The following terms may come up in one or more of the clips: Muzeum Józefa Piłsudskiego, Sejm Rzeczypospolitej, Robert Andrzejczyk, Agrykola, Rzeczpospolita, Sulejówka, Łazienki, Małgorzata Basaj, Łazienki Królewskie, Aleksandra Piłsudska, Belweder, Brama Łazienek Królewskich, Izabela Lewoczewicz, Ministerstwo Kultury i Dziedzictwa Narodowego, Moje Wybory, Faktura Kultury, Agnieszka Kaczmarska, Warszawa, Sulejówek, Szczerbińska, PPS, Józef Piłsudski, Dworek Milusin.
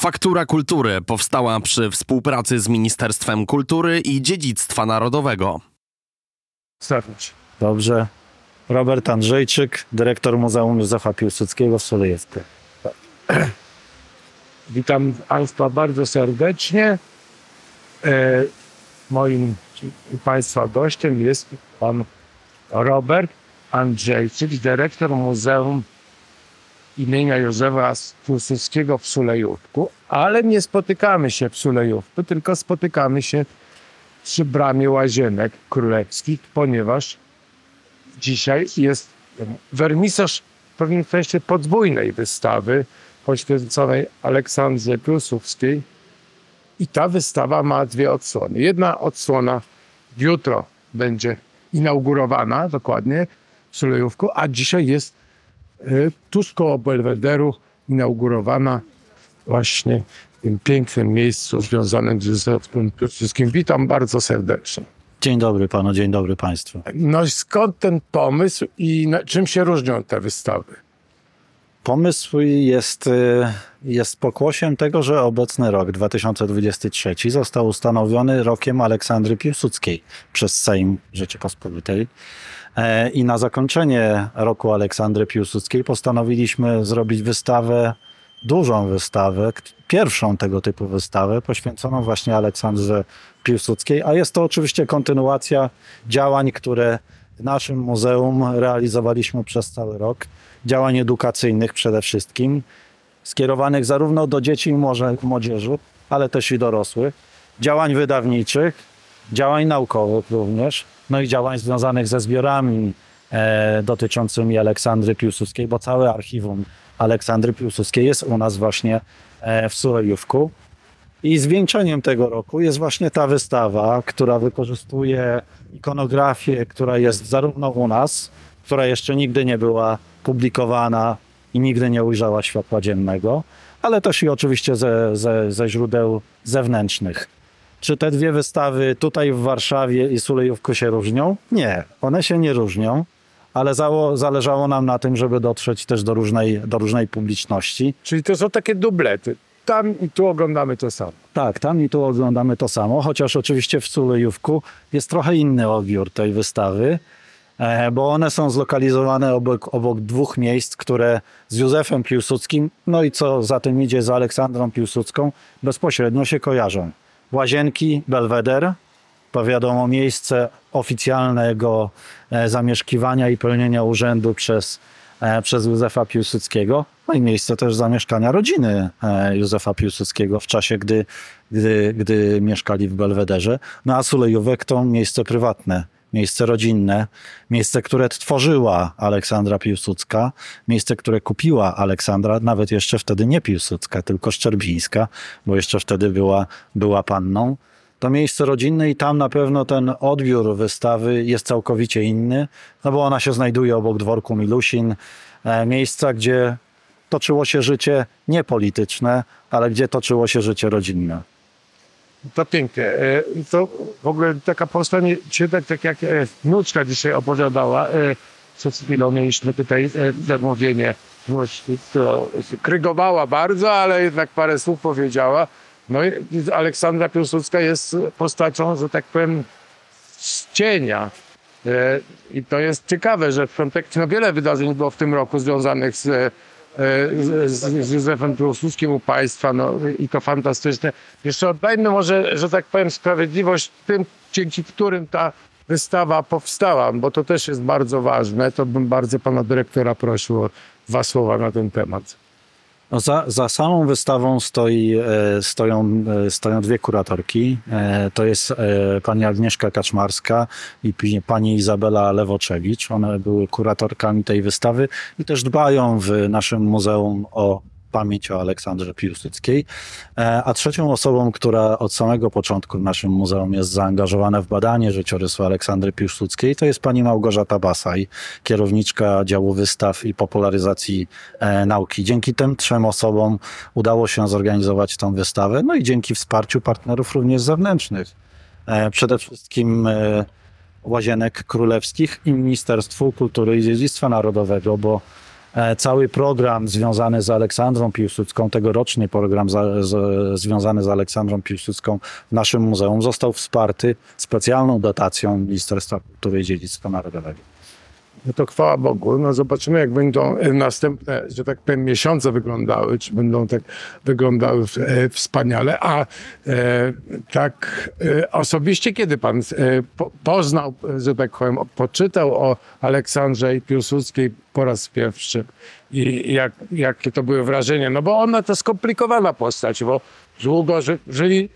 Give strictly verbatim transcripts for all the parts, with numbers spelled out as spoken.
Faktura Kultury powstała przy współpracy z Ministerstwem Kultury i Dziedzictwa Narodowego. Serdecznie. Dobrze. Robert Andrzejczyk, dyrektor Muzeum Józefa Piłsudskiego w Sulejówce. Witam Państwa bardzo serdecznie. Moim Państwa gościem jest Pan Robert Andrzejczyk, dyrektor Muzeum imienia Józefa Piłsudskiego w Sulejówku, ale nie spotykamy się w Sulejówku, tylko spotykamy się przy Bramie Łazienek Królewskich, ponieważ dzisiaj jest wernisaż w pewnym sensie podwójnej wystawy poświęconej Aleksandrze Piłsudskiej i ta wystawa ma dwie odsłony. Jedna odsłona jutro będzie inaugurowana dokładnie w Sulejówku, a dzisiaj jest tuż koło Belwederu inaugurowana właśnie w tym pięknym miejscu związanym z Józefem Piłsudskim. Witam bardzo serdecznie. Dzień dobry panu, dzień dobry państwu. No i skąd ten pomysł i na czym się różnią te wystawy? Pomysł jest, jest pokłosiem tego, że obecny rok dwa tysiące dwudziesty trzeci został ustanowiony rokiem Aleksandry Piłsudskiej przez Sejm Rzeczypospolitej. I na zakończenie roku Aleksandry Piłsudskiej postanowiliśmy zrobić wystawę, dużą wystawę, pierwszą tego typu wystawę poświęconą właśnie Aleksandrze Piłsudskiej, a jest to oczywiście kontynuacja działań, które w naszym muzeum realizowaliśmy przez cały rok, działań edukacyjnych przede wszystkim, skierowanych zarówno do dzieci i młodzieży, ale też i dorosłych, działań wydawniczych, działań naukowych również, no i działań związanych ze zbiorami e, dotyczącymi Aleksandry Piłsudskiej, bo całe archiwum Aleksandry Piłsudskiej jest u nas właśnie e, w Sulejówku. I zwieńczeniem tego roku jest właśnie ta wystawa, która wykorzystuje ikonografię, która jest zarówno u nas, która jeszcze nigdy nie była publikowana i nigdy nie ujrzała światła dziennego, ale też i oczywiście ze, ze, ze źródeł zewnętrznych. Czy te dwie wystawy tutaj w Warszawie i Sulejówku się różnią? Nie, one się nie różnią, ale zależało nam na tym, żeby dotrzeć też do różnej, do różnej publiczności. Czyli to są takie dublety. Tam i tu oglądamy to samo. Tak, tam i tu oglądamy to samo, chociaż oczywiście w Sulejówku jest trochę inny odbiór tej wystawy, bo one są zlokalizowane obok, obok dwóch miejsc, które z Józefem Piłsudskim, no i co za tym idzie z Aleksandrą Piłsudską, bezpośrednio się kojarzą. Łazienki, Belweder, to wiadomo miejsce oficjalnego zamieszkiwania i pełnienia urzędu przez, przez Józefa Piłsudskiego, no i miejsce też zamieszkania rodziny Józefa Piłsudskiego w czasie, gdy, gdy, gdy mieszkali w Belwederze. No a Sulejówek to miejsce prywatne, miejsce rodzinne, miejsce, które tworzyła Aleksandra Piłsudska, miejsce, które kupiła Aleksandra, nawet jeszcze wtedy nie Piłsudska, tylko Szczerbińska, bo jeszcze wtedy była, była panną. To miejsce rodzinne i tam na pewno ten odbiór wystawy jest całkowicie inny, no bo ona się znajduje obok dworku Milusin, miejsca, gdzie toczyło się życie nie polityczne, ale gdzie toczyło się życie rodzinne. To pięknie. To w ogóle taka postać, tak, tak jak wnuczka dzisiaj opowiadała, przed chwilą mieliśmy tutaj zamówienie, krygowała bardzo, ale jednak parę słów powiedziała. No i Aleksandra Piłsudska jest postacią, że tak powiem, z cienia. I to jest ciekawe, że w kontekście no wiele wydarzeń było w tym roku związanych z Z, z, z Józefem Piłsudskim u państwa, no i to fantastyczne. Jeszcze oddajmy może, że tak powiem, sprawiedliwość tym, dzięki którym ta wystawa powstała, bo to też jest bardzo ważne. To bym bardzo pana dyrektora prosił o dwa słowa na ten temat. No za, za samą wystawą stoi, stoją, stoją dwie kuratorki. To jest pani Agnieszka Kaczmarska i pani Izabela Lewoczewicz. One były kuratorkami tej wystawy i też dbają w naszym muzeum o pamięć o Aleksandrze Piłsudskiej. A trzecią osobą, która od samego początku w naszym muzeum jest zaangażowana w badanie życiorysu Aleksandry Piłsudskiej, to jest pani Małgorzata Basaj, kierowniczka działu wystaw i popularyzacji nauki. Dzięki tym trzem osobom udało się zorganizować tą wystawę, no i dzięki wsparciu partnerów również zewnętrznych. Przede wszystkim Łazienek Królewskich i Ministerstwu Kultury i Dziedzictwa Narodowego, bo cały program związany z Aleksandrą Piłsudską, tegoroczny program za, z, związany z Aleksandrą Piłsudską w naszym muzeum został wsparty specjalną dotacją Ministerstwa Kultury i Dziedzictwa Narodowego. No to chwała Bogu. No zobaczymy, jak będą następne, że tak powiem, miesiące wyglądały, czy będą tak wyglądały e, wspaniale. A e, tak e, osobiście, kiedy pan e, po, poznał, że tak powiem, poczytał o Aleksandrze Piłsudskiej po raz pierwszy i jak, jakie to były wrażenia? No bo ona to skomplikowana postać, bo długo ży, żyli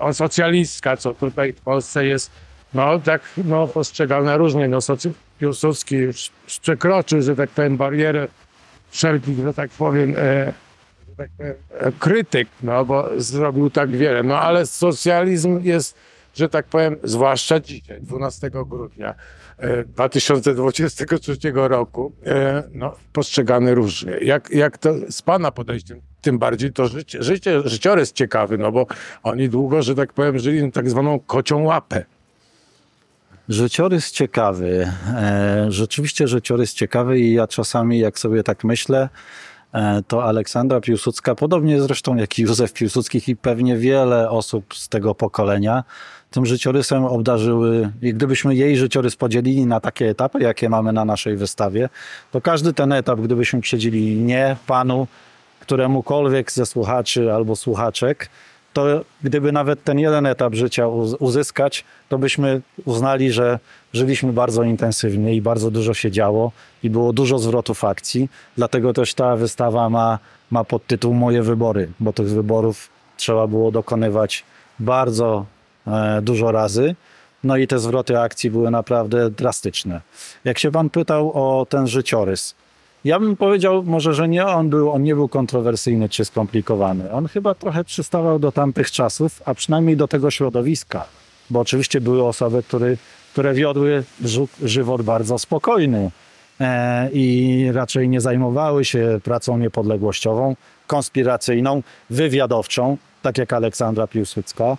o socjalistka, co tutaj w Polsce jest, no tak, no postrzegane różnie, no socj... Piłsudski już przekroczył, że tak powiem, barierę wszelkich, że tak powiem, e, że tak powiem e, krytyk, no bo zrobił tak wiele. No ale socjalizm jest, że tak powiem, zwłaszcza dzisiaj, dwunastego grudnia e, dwa tysiące dwudziestego trzeciego roku, e, no, postrzegany różnie. Jak, jak to z pana podejściem, tym bardziej to życie, życie, życiorys ciekawy, no bo oni długo, że tak powiem, żyli tak zwaną kocią łapę. Życiorys ciekawy, rzeczywiście życiorys ciekawy i ja czasami jak sobie tak myślę, to Aleksandra Piłsudska, podobnie zresztą jak i Józef Piłsudski i pewnie wiele osób z tego pokolenia, tym życiorysem obdarzyły, i gdybyśmy jej życiorys podzielili na takie etapy, jakie mamy na naszej wystawie, to każdy ten etap, gdybyśmy przydzielili nie panu, któremukolwiek ze słuchaczy albo słuchaczek, to gdyby nawet ten jeden etap życia uzyskać, to byśmy uznali, że żyliśmy bardzo intensywnie i bardzo dużo się działo i było dużo zwrotów akcji. Dlatego też ta wystawa ma, ma podtytuł Moje Wybory, bo tych wyborów trzeba było dokonywać bardzo e, dużo razy. No i te zwroty akcji były naprawdę drastyczne. Jak się pan pytał o ten życiorys, ja bym powiedział może, że nie on był, on nie był kontrowersyjny czy skomplikowany. On chyba trochę przystawał do tamtych czasów, a przynajmniej do tego środowiska. Bo oczywiście były osoby, które, które wiodły żywot bardzo spokojny e, i raczej nie zajmowały się pracą niepodległościową, konspiracyjną, wywiadowczą, tak jak Aleksandra Piłsudska.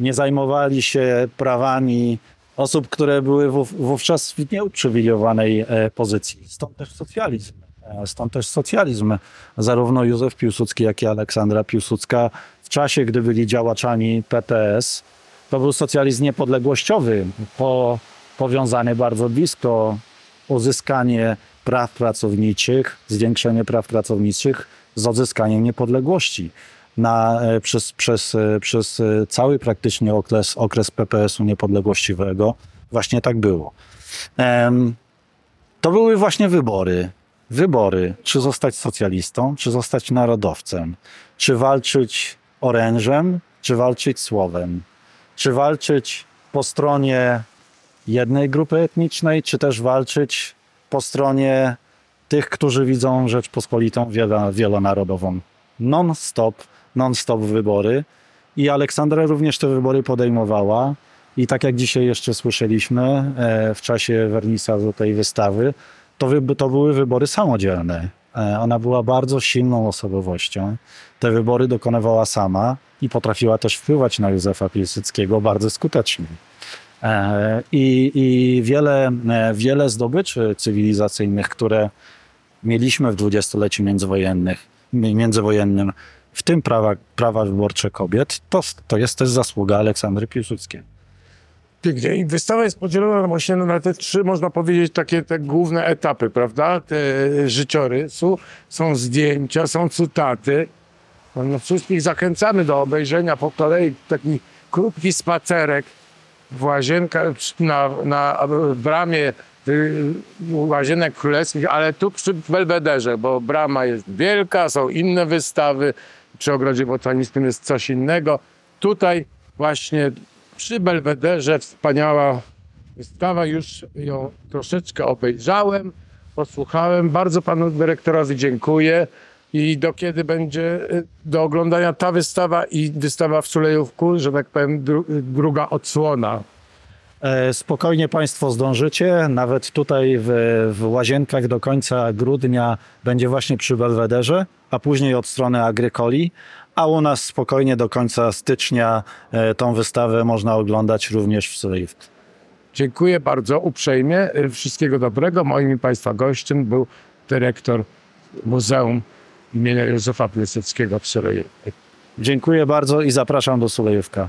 Nie zajmowali się prawami osób, które były wówczas w nieuprzywilejowanej pozycji. Stąd też socjalizm. Stąd też socjalizm. Zarówno Józef Piłsudski, jak i Aleksandra Piłsudska w czasie, gdy byli działaczami P P S, to był socjalizm niepodległościowy, po, powiązany bardzo blisko uzyskanie praw pracowniczych, zwiększenie praw pracowniczych z odzyskaniem niepodległości. Na, przez, przez, przez cały praktycznie okres, okres P P S-u niepodległościowego właśnie tak było. Um, to były właśnie wybory. Wybory, czy zostać socjalistą, czy zostać narodowcem, czy walczyć orężem, czy walczyć słowem, czy walczyć po stronie jednej grupy etnicznej, czy też walczyć po stronie tych, którzy widzą Rzeczpospolitą wielonarodową. Non-stop non-stop wybory i Aleksandra również te wybory podejmowała i tak jak dzisiaj jeszcze słyszeliśmy e, w czasie wernisażu tej wystawy, to, wy, to były wybory samodzielne. E, ona była bardzo silną osobowością. Te wybory dokonywała sama i potrafiła też wpływać na Józefa Piłsudskiego bardzo skutecznie. E, i, i wiele, e, wiele zdobyczy cywilizacyjnych, które mieliśmy w dwudziestoleciu międzywojennych, międzywojennym, w tym prawa, prawa wyborcze kobiet, to, to jest też zasługa Aleksandry Piłsudskiej. Pięknie. I wystawa jest podzielona właśnie na te trzy, można powiedzieć, takie te główne etapy, prawda? Te życiorysu, są zdjęcia, są cytaty. No, wszystkich zachęcamy do obejrzenia po kolei taki krótki spacerek w łazienkach, na, na bramie Łazienek Królewskich, ale tu przy Belwederze, bo brama jest wielka, są inne wystawy, przy Ogrodzie Botanicznym jest coś innego. Tutaj właśnie przy Belwederze wspaniała wystawa, już ją troszeczkę obejrzałem, posłuchałem. Bardzo panu dyrektorowi dziękuję i do kiedy będzie do oglądania ta wystawa i wystawa w Sulejówku, że tak powiem, dru- druga odsłona. Spokojnie państwo zdążycie, nawet tutaj w, w Łazienkach do końca grudnia będzie właśnie przy Belwederze, a później od strony Agrykoli, a u nas spokojnie do końca stycznia tą wystawę można oglądać również w Sulejówce. Dziękuję bardzo uprzejmie, wszystkiego dobrego. Moim i państwa gościem był dyrektor Muzeum imienia Józefa Piłsudskiego w Sulejówce. Dziękuję bardzo i zapraszam do Sulejówka.